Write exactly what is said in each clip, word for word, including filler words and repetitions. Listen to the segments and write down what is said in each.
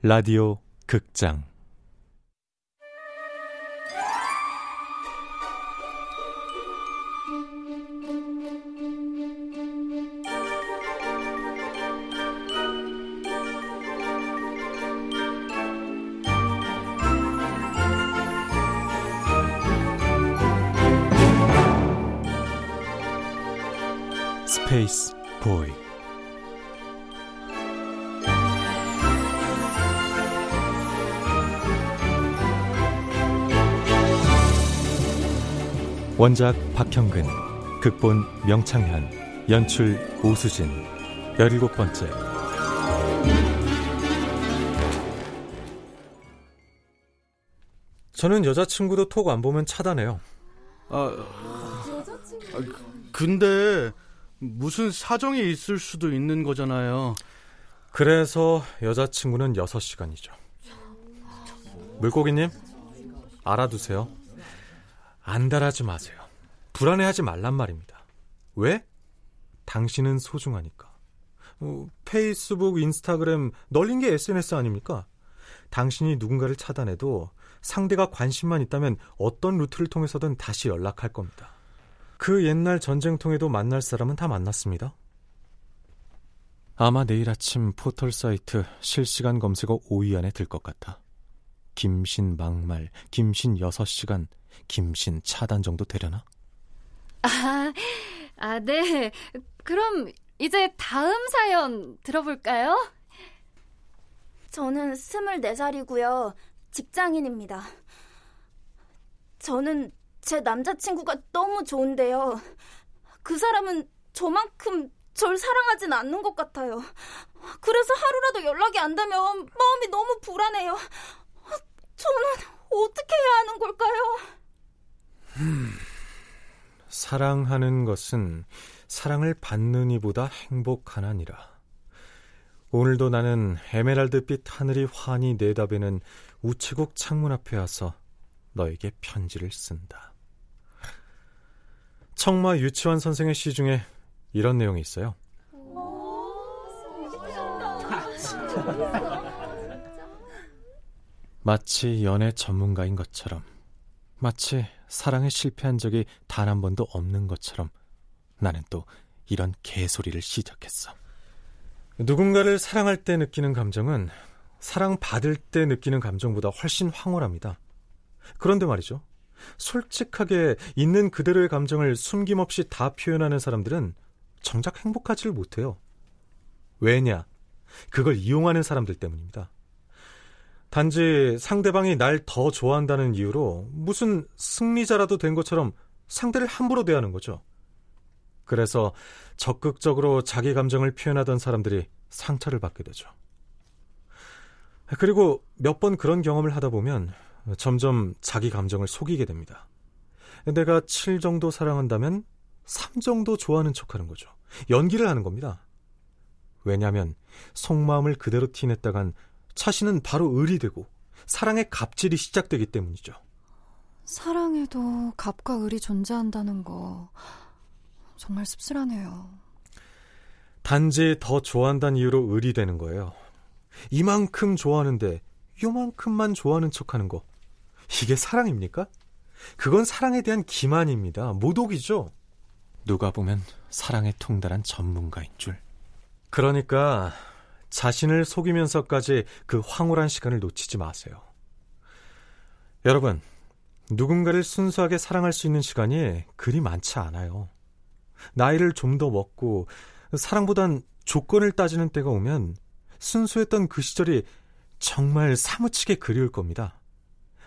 라디오 극장 스페이스 보이 원작 박형근, 극본 명창현, 연출 오수진, 열일곱 번째. 저는 여자친구도 톡 안 보면 차단해요. 아, 아, 근데 무슨 사정이 있을 수도 있는 거잖아요. 그래서 여자친구는 여섯 시간이죠. 물고기님, 알아두세요. 안달하지 마세요. 불안해하지 말란 말입니다. 왜? 당신은 소중하니까. 페이스북, 인스타그램, 널린 게 에스엔에스 아닙니까? 당신이 누군가를 차단해도 상대가 관심만 있다면 어떤 루트를 통해서든 다시 연락할 겁니다. 그 옛날 전쟁통에도 만날 사람은 다 만났습니다. 아마 내일 아침 포털 사이트 실시간 검색어 오 위 안에 들 것 같아. 김신 막말, 김신 여섯 시간, 김신 차단 정도 되려나? 아, 아, 네. 그럼 이제 다음 사연 들어볼까요? 저는 스물네 살이고요. 직장인입니다. 저는 제 남자친구가 너무 좋은데요. 그 사람은 저만큼 절 사랑하진 않는 것 같아요. 그래서 하루라도 연락이 안 되면 마음이 너무 불안해요. 저는 어떻게 해야 하는 걸까요? 음, 사랑하는 것은 사랑을 받느니보다 행복하나니라. 오늘도 나는 에메랄드빛 하늘이 환히 내다보는 우체국 창문 앞에 와서 너에게 편지를 쓴다. 청마 유치환 선생의 시 중에 이런 내용이 있어요. 마치 연애 전문가인 것처럼, 마치 사랑에 실패한 적이 단 한 번도 없는 것처럼 나는 또 이런 개소리를 시작했어. 누군가를 사랑할 때 느끼는 감정은 사랑받을 때 느끼는 감정보다 훨씬 황홀합니다. 그런데 말이죠. 솔직하게 있는 그대로의 감정을 숨김없이 다 표현하는 사람들은 정작 행복하지를 못해요. 왜냐? 그걸 이용하는 사람들 때문입니다. 단지 상대방이 날 더 좋아한다는 이유로 무슨 승리자라도 된 것처럼 상대를 함부로 대하는 거죠. 그래서 적극적으로 자기 감정을 표현하던 사람들이 상처를 받게 되죠. 그리고 몇 번 그런 경험을 하다 보면 점점 자기 감정을 속이게 됩니다. 내가 칠 정도 사랑한다면 삼 정도 좋아하는 척하는 거죠. 연기를 하는 겁니다. 왜냐하면 속마음을 그대로 티냈다간 차시는 바로 을이 되고 사랑의 갑질이 시작되기 때문이죠. 사랑에도 갑과 을이 존재한다는 거 정말 씁쓸하네요. 단지 더 좋아한다는 이유로 을이 되는 거예요. 이만큼 좋아하는데 요만큼만 좋아하는 척하는 거, 이게 사랑입니까? 그건 사랑에 대한 기만입니다. 모독이죠. 누가 보면 사랑에 통달한 전문가인 줄. 그러니까 자신을 속이면서까지 그 황홀한 시간을 놓치지 마세요. 여러분, 누군가를 순수하게 사랑할 수 있는 시간이 그리 많지 않아요. 나이를 좀 더 먹고 사랑보단 조건을 따지는 때가 오면 순수했던 그 시절이 정말 사무치게 그리울 겁니다.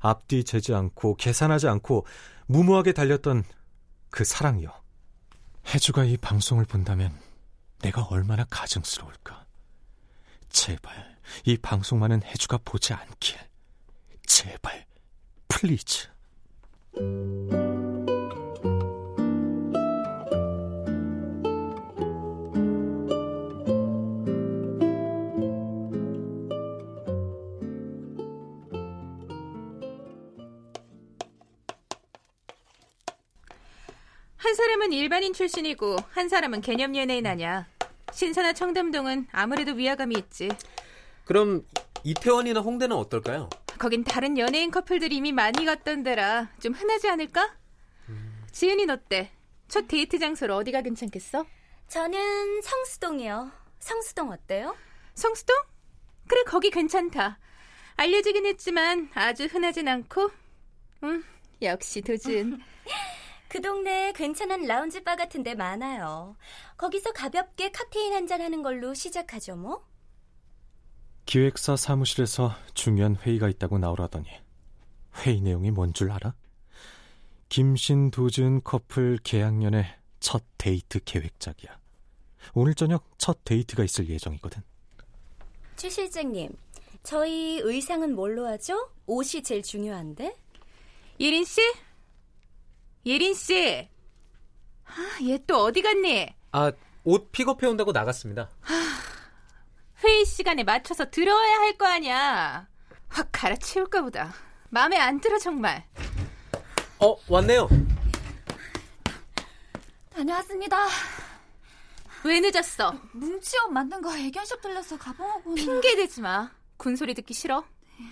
앞뒤 재지 않고 계산하지 않고 무모하게 달렸던 그 사랑이요. 혜주가 이 방송을 본다면 내가 얼마나 가증스러울까. 제발 이 방송만은 혜주가 보지 않길. 제발, 플리즈. 사람은 일반인 출신이고 한 사람은 개념 연예인 아냐. 신사나 청담동은 아무래도 위화감이 있지. 그럼 이태원이나 홍대는 어떨까요? 거긴 다른 연예인 커플들이 이미 많이 갔던 데라 좀 흔하지 않을까? 음. 지은이는 어때? 첫 데이트 장소로 어디가 괜찮겠어? 저는 성수동이요. 성수동 어때요? 성수동? 그래, 거기 괜찮다. 알려지긴 했지만 아주 흔하진 않고. 음, 역시 도준. 그 동네에 괜찮은 라운지 바 같은 데 많아요. 거기서 가볍게 칵테일 한잔 하는 걸로 시작하죠 뭐. 기획사 사무실에서 중요한 회의가 있다고 나오라더니 회의 내용이 뭔 줄 알아? 김신, 도준 커플 개학년의 첫 데이트 계획작이야. 오늘 저녁 첫 데이트가 있을 예정이거든. 최 실장님, 저희 의상은 뭘로 하죠? 옷이 제일 중요한데. 예린 씨? 예린 씨! 아, 얘 또 어디 갔니? 아, 옷 픽업해온다고 나갔습니다. 아, 회의 시간에 맞춰서 들어와야 할 거 아니야. 확 갈아치울까 보다. 마음에 안 들어 정말. 어, 왔네요. 다녀왔습니다. 왜 늦었어? 뭉치업 만든 거 애견샵 들려서 가방하고. 핑계대지 마. 군소리 듣기 싫어? 네.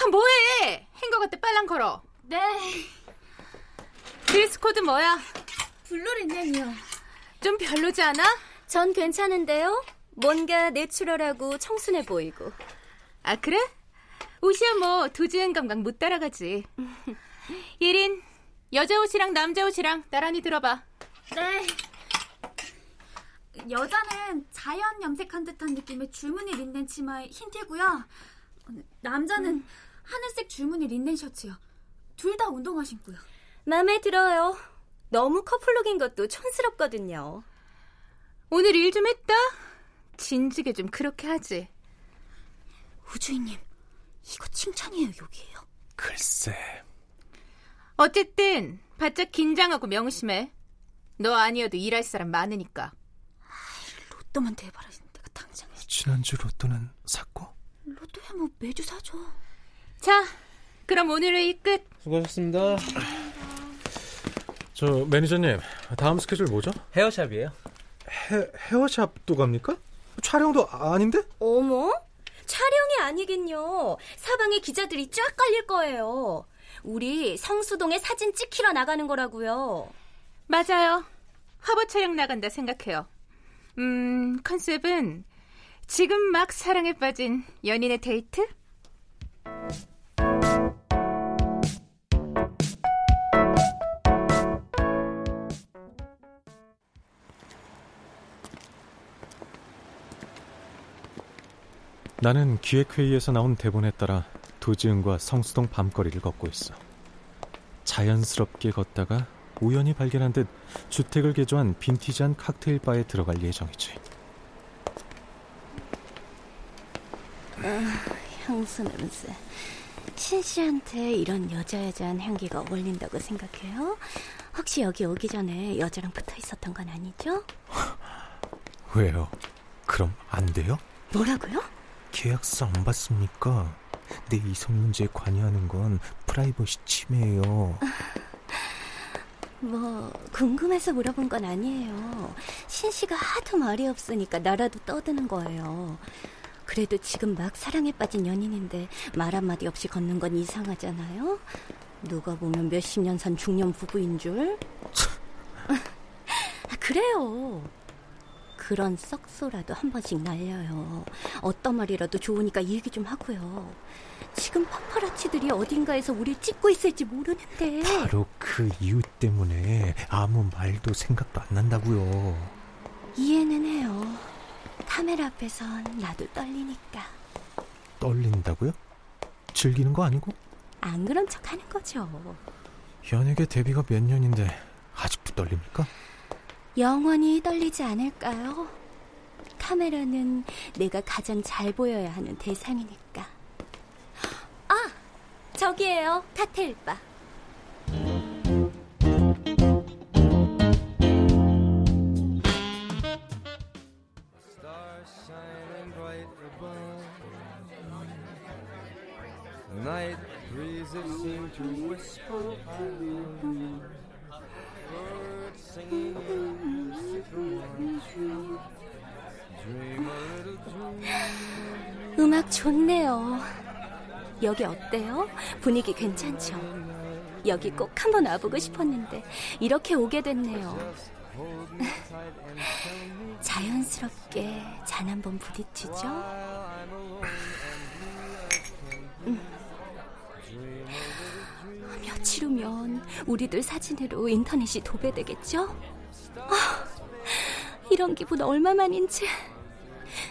아, 뭐해? 행거 같아, 빨랑 걸어. 네. 드레스 코드 뭐야? 블루 린넨이요. 좀 별로지 않아? 전 괜찮은데요? 뭔가 내추럴하고 청순해 보이고. 아, 그래? 옷이야 뭐 도지은 감각 못 따라가지. 예린, 여자 옷이랑 남자 옷이랑 나란히 들어봐. 네. 여자는 자연 염색한 듯한 느낌의 줄무늬 린넨 치마에 흰 티고요. 남자는 음. 하늘색 줄무늬 린넨 셔츠요. 둘 다 운동화 신고요. 맘에 들어요. 너무 커플룩인 것도 촌스럽거든요. 오늘 일 좀 했다? 진지게 좀 그렇게 하지. 우주인님, 이거 칭찬이에요, 욕이에요? 글쎄. 어쨌든 바짝 긴장하고 명심해. 너 아니어도 일할 사람 많으니까. 아이, 로또만 대바라진 데가 당장. 지난주 로또는 샀고? 로또야 뭐 매주 사줘. 자, 그럼 오늘 회의 끝. 수고하셨습니다. 저 매니저님, 다음 스케줄 뭐죠? 헤어샵이에요. 헤, 헤어샵도 갑니까? 촬영도 아닌데? 어머? 촬영이 아니긴요. 사방에 기자들이 쫙 깔릴 거예요. 우리 성수동에 사진 찍히러 나가는 거라고요. 맞아요. 화보 촬영 나간다 생각해요. 음, 컨셉은 지금 막 사랑에 빠진 연인의 데이트? 나는 기획회의에서 나온 대본에 따라 도지은과 성수동 밤거리를 걷고 있어. 자연스럽게 걷다가 우연히 발견한 듯 주택을 개조한 빈티지한 칵테일 바에 들어갈 예정이지. 아, 향수 냄새. 신씨한테 이런 여자여자한 향기가 어울린다고 생각해요? 혹시 여기 오기 전에 여자랑 붙어 있었던 건 아니죠? 왜요? 그럼 안 돼요? 뭐라고요? 계약서 안 봤습니까? 내 이성 문제에 관여하는 건 프라이버시 침해예요. 뭐 궁금해서 물어본 건 아니에요. 신씨가 하도 말이 없으니까 나라도 떠드는 거예요. 그래도 지금 막 사랑에 빠진 연인인데 말 한마디 없이 걷는 건 이상하잖아요. 누가 보면 몇십 년 산 중년 부부인 줄. 그래요. 그런 썩소라도 한 번씩 날려요. 어떤 말이라도 좋으니까 얘기 좀 하고요. 지금 파파라치들이 어딘가에서 우리 찍고 있을지 모르는데. 바로 그 이유 때문에 아무 말도 생각도 안 난다고요. 이해는 해요. 카메라 앞에선 나도 떨리니까. 떨린다고요? 즐기는 거 아니고? 안 그런 척 하는 거죠. 연예계 데뷔가 몇 년인데 아직도 떨립니까? 영원히 떨리지 않을까요? 카메라는 내가 가장 잘 보여야 하는 대상이니까. 아! 저기예요. 칵테일바. 음악 좋네요. 여기 어때요? 분위기 괜찮죠? 여기 꼭 한번 와보고 싶었는데 이렇게 오게 됐네요. 자연스럽게 잔 한번 부딪히죠? 음. 며칠 후면 우리들 사진으로 인터넷이 도배되겠죠? 아, 이런 기분 얼마만인지.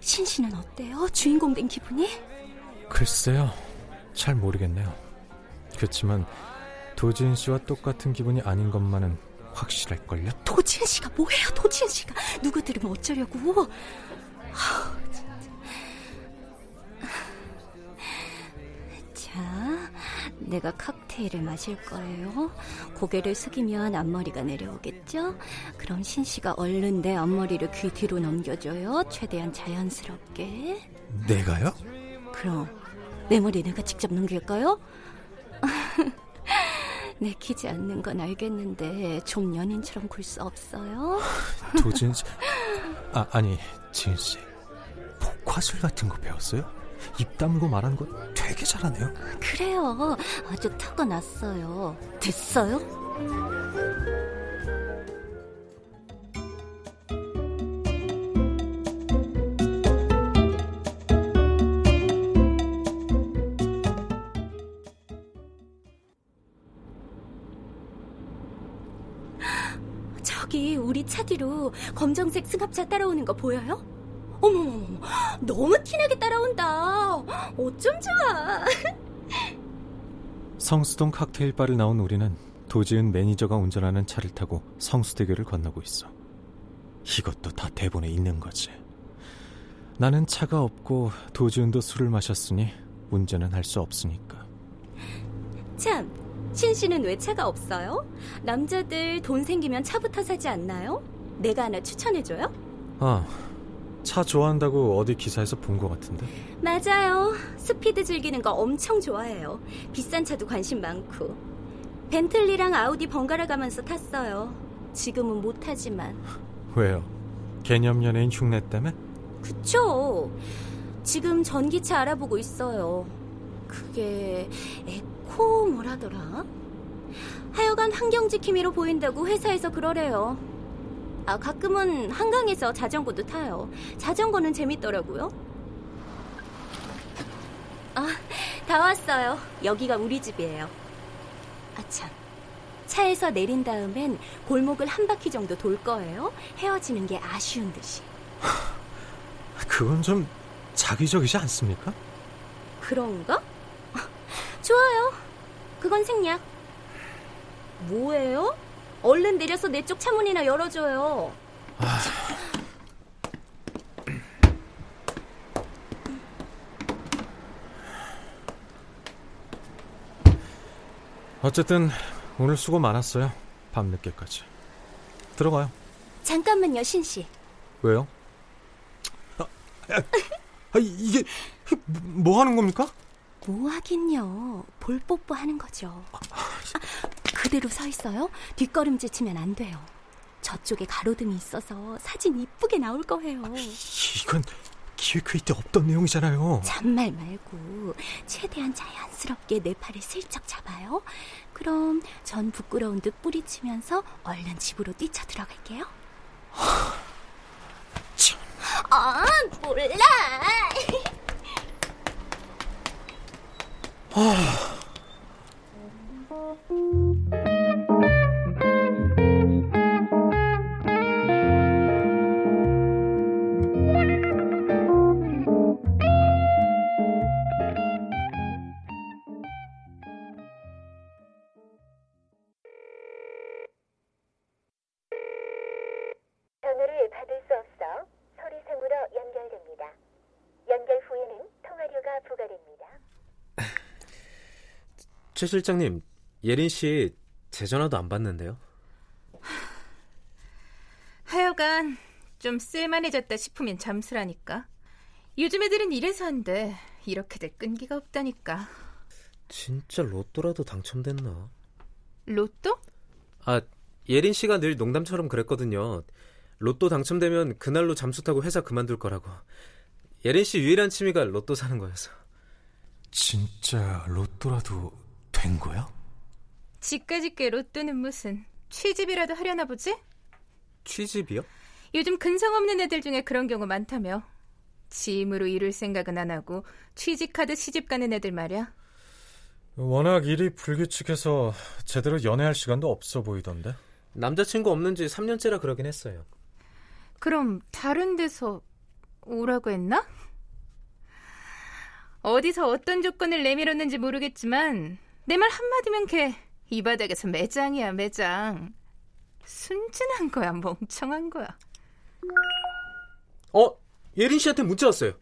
신씨는 어때요? 주인공 된 기분이? 글쎄요, 잘 모르겠네요. 그렇지만 도진 씨와 똑같은 기분이 아닌 것만은 확실할걸요? 도진 씨가 뭐예요? 도진 씨가 누구 들으면 어쩌려고? 아, 진짜. 자, 내가 칵테일을 마실 거예요. 고개를 숙이면 앞머리가 내려오겠죠? 그럼 신 씨가 얼른 내 앞머리를 귀 뒤로 넘겨줘요. 최대한 자연스럽게. 내가요? 그럼 내 머리 내가 직접 넘길까요? 내키지 않는 건 알겠는데 좀 연인처럼 굴 수 없어요? 도진 씨, 아, 아니 진 씨, 복화술 같은 거 배웠어요? 입 다물고 말하는 거 되게 잘하네요. 그래요, 아주 타고났어요. 됐어요? 저기 우리 차 뒤로 검정색 승합차 따라오는 거 보여요? 어머머머, 너무 티나게 따라온다. 어쩜 좋아. 성수동 칵테일바를 나온 우리는 도지은 매니저가 운전하는 차를 타고 성수대교를 건너고 있어. 이것도 다 대본에 있는 거지. 나는 차가 없고 도지은도 술을 마셨으니 운전은 할 수 없으니까. 참, 신 씨는 왜 차가 없어요? 남자들 돈 생기면 차부터 사지 않나요? 내가 하나 추천해줘요? 아, 차 좋아한다고 어디 기사에서 본 것 같은데? 맞아요. 스피드 즐기는 거 엄청 좋아해요. 비싼 차도 관심 많고. 벤틀리랑 아우디 번갈아 가면서 탔어요. 지금은 못하지만. 왜요? 개념 연예인 흉내 때문에? 그쵸. 지금 전기차 알아보고 있어요. 그게 에코 뭐라더라? 하여간 환경지킴이로 보인다고 회사에서 그러래요. 아, 가끔은 한강에서 자전거도 타요. 자전거는 재밌더라고요. 아, 다 왔어요. 여기가 우리 집이에요. 아, 참. 차에서 내린 다음엔 골목을 한 바퀴 정도 돌 거예요. 헤어지는 게 아쉬운 듯이. 그건 좀 자기적이지 않습니까? 그런가? 좋아요. 그건 생략. 뭐예요? 얼른 내려서 내 쪽 차문이나 열어줘요. 아... 어쨌든 오늘 수고 많았어요. 밤늦게까지. 들어가요. 잠깐만요, 신씨. 왜요? 아, 아, 아, 이게 뭐 하는 겁니까? 뭐 하긴요. 볼 뽀뽀하는 거죠. 아, 아, 그대로 서 있어요. 뒷걸음질 치면 안 돼요. 저쪽에 가로등이 있어서 사진 이쁘게 나올 거예요. 아, 이건 기획회의 때 없던 내용이잖아요. 잔말 말고 최대한 자연스럽게 내 팔을 슬쩍 잡아요. 그럼 전 부끄러운 듯 뿌리치면서 얼른 집으로 뛰쳐 들어갈게요. 하... 참... 아, 몰라. 아... 전화를 받을 수 없어 소리 상으로 연결됩니다. 연결 후에는 통화료가 부과됩니다. 최 실장님, 예린 씨 제 전화도 안 받는데요. 하여간 좀 쓸만해졌다 싶으면 잠수라니까. 요즘 애들은 이래서 한데 이렇게들 끈기가 없다니까. 진짜 로또라도 당첨됐나? 로또? 아, 예린 씨가 늘 농담처럼 그랬거든요. 로또 당첨되면 그날로 잠수 타고 회사 그만둘 거라고. 예린 씨 유일한 취미가 로또 사는 거여서. 진짜 로또라도 된 거야? 지까짓게 로또는 무슨, 취집이라도 하려나 보지? 취집이요? 요즘 근성 없는 애들 중에 그런 경우 많다며. 지 힘으로 이룰 생각은 안 하고 취직하듯 시집 가는 애들 말이야. 워낙 일이 불규칙해서 제대로 연애할 시간도 없어 보이던데. 남자친구 없는 지 삼 년째라 그러긴 했어요. 그럼 다른 데서 오라고 했나? 어디서 어떤 조건을 내밀었는지 모르겠지만 내 말 한마디면 걔 이 바닥에서 매장이야, 매장. 순진한 거야, 멍청한 거야. 어? 예린 씨한테 문자 왔어요.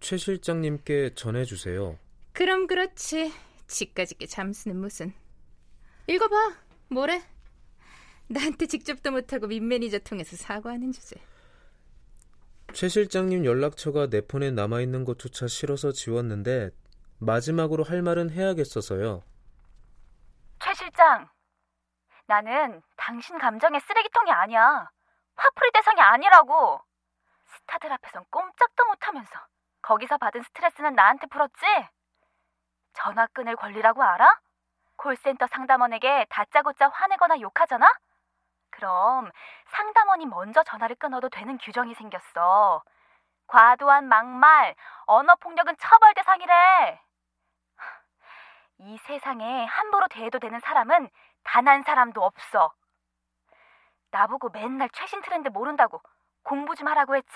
최 실장님께 전해주세요. 그럼 그렇지. 지까짓게 잠수는 무슨. 읽어봐. 뭐래? 나한테 직접도 못하고 민 매니저 통해서 사과하는 주제. 최 실장님 연락처가 내 폰에 남아있는 것조차 싫어서 지웠는데 마지막으로 할 말은 해야겠어서요. 최 실장, 나는 당신 감정의 쓰레기통이 아니야. 화풀이 대상이 아니라고. 스타들 앞에선 꼼짝도 못하면서 거기서 받은 스트레스는 나한테 풀었지? 전화 끊을 권리라고 알아? 콜센터 상담원에게 다짜고짜 화내거나 욕하잖아? 그럼 상담원이 먼저 전화를 끊어도 되는 규정이 생겼어. 과도한 막말, 언어폭력은 처벌 대상이래. 이 세상에 함부로 대해도 되는 사람은 단 한 사람도 없어. 나보고 맨날 최신 트렌드 모른다고 공부 좀 하라고 했지?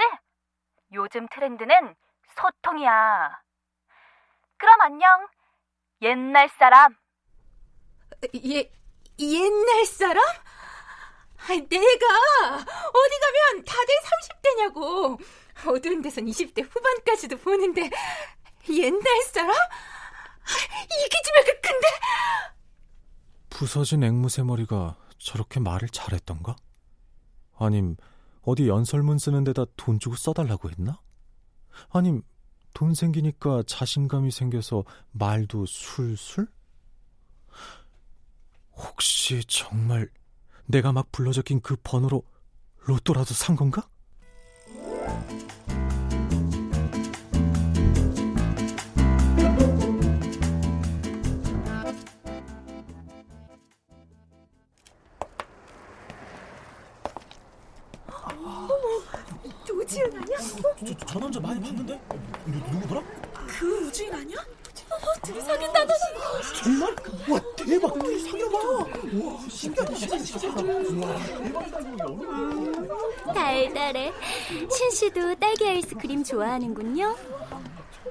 요즘 트렌드는 소통이야. 그럼 안녕, 옛날 사람. 예, 옛날 사람? 내가 어디 가면 다들 삼십 대냐고. 어두운 데선 이십 대 후반까지도 보는데 옛날 사람? 이기지 말고. 근데 부서진 앵무새 머리가 저렇게 말을 잘했던가? 아님 어디 연설문 쓰는 데다 돈 주고 써달라고 했나? 아님 돈 생기니까 자신감이 생겨서 말도 술술? 혹시 정말 내가 막 불러적인 그 번호로 로또라도 산 건가? 우지은 아니야? 저, 저 남자 많이 봤는데? 누구더라? 그 우지은 아니야? 어, 둘이 사귄다더라. 정말? 와, 대박! 둘이 사귀어봐! 와, 신기하다. 대박이다. 달달해. 춘씨도 딸기 아이스크림 좋아하는군요.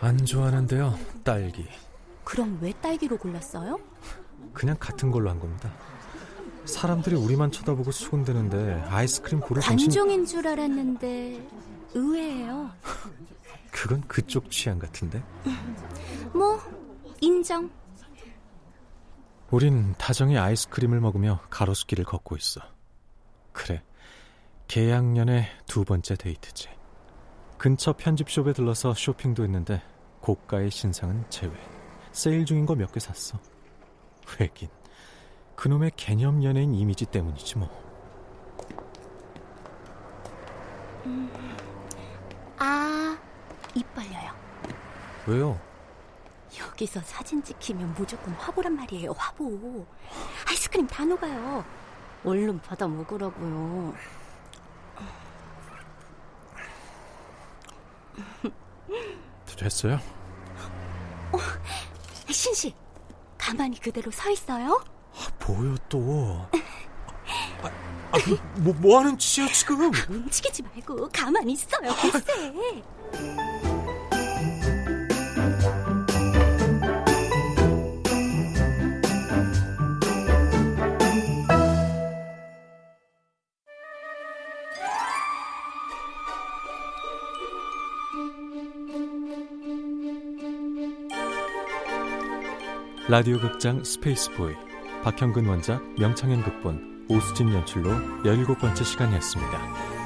안 좋아하는데요, 딸기. 그럼 왜 딸기로 골랐어요? 그냥 같은 걸로 한 겁니다. 사람들이 우리만 쳐다보고 수군대는데 아이스크림 고를 정신... 관종인 줄 알았는데 의외예요. 그건 그쪽 취향 같은데? 뭐 인정. 우린 다정히 아이스크림을 먹으며 가로수길을 걷고 있어. 그래, 개학년의 두 번째 데이트지. 근처 편집숍에 들러서 쇼핑도 했는데 고가의 신상은 제외. 세일 중인 거 몇 개 샀어. 왜긴, 그놈의 개념 연예인 이미지 때문이지 뭐. 음, 아, 입 벌려요. 왜요? 여기서 사진 찍히면 무조건 화보란 말이에요, 화보. 아이스크림 다 녹아요. 얼른 받아 먹으라고요. 됐어요? 어, 신씨, 가만히 그대로 서 있어요? 뭐요 또? 아, 아, 뭐, 뭐 하는 짓이야 지금? 아, 움직이지 말고 가만히 있어요. 글쎄. 라디오 극장 스페이스 보이, 박형근 원작, 명창현 극본, 오수진 연출로 열일곱 번째 시간이었습니다.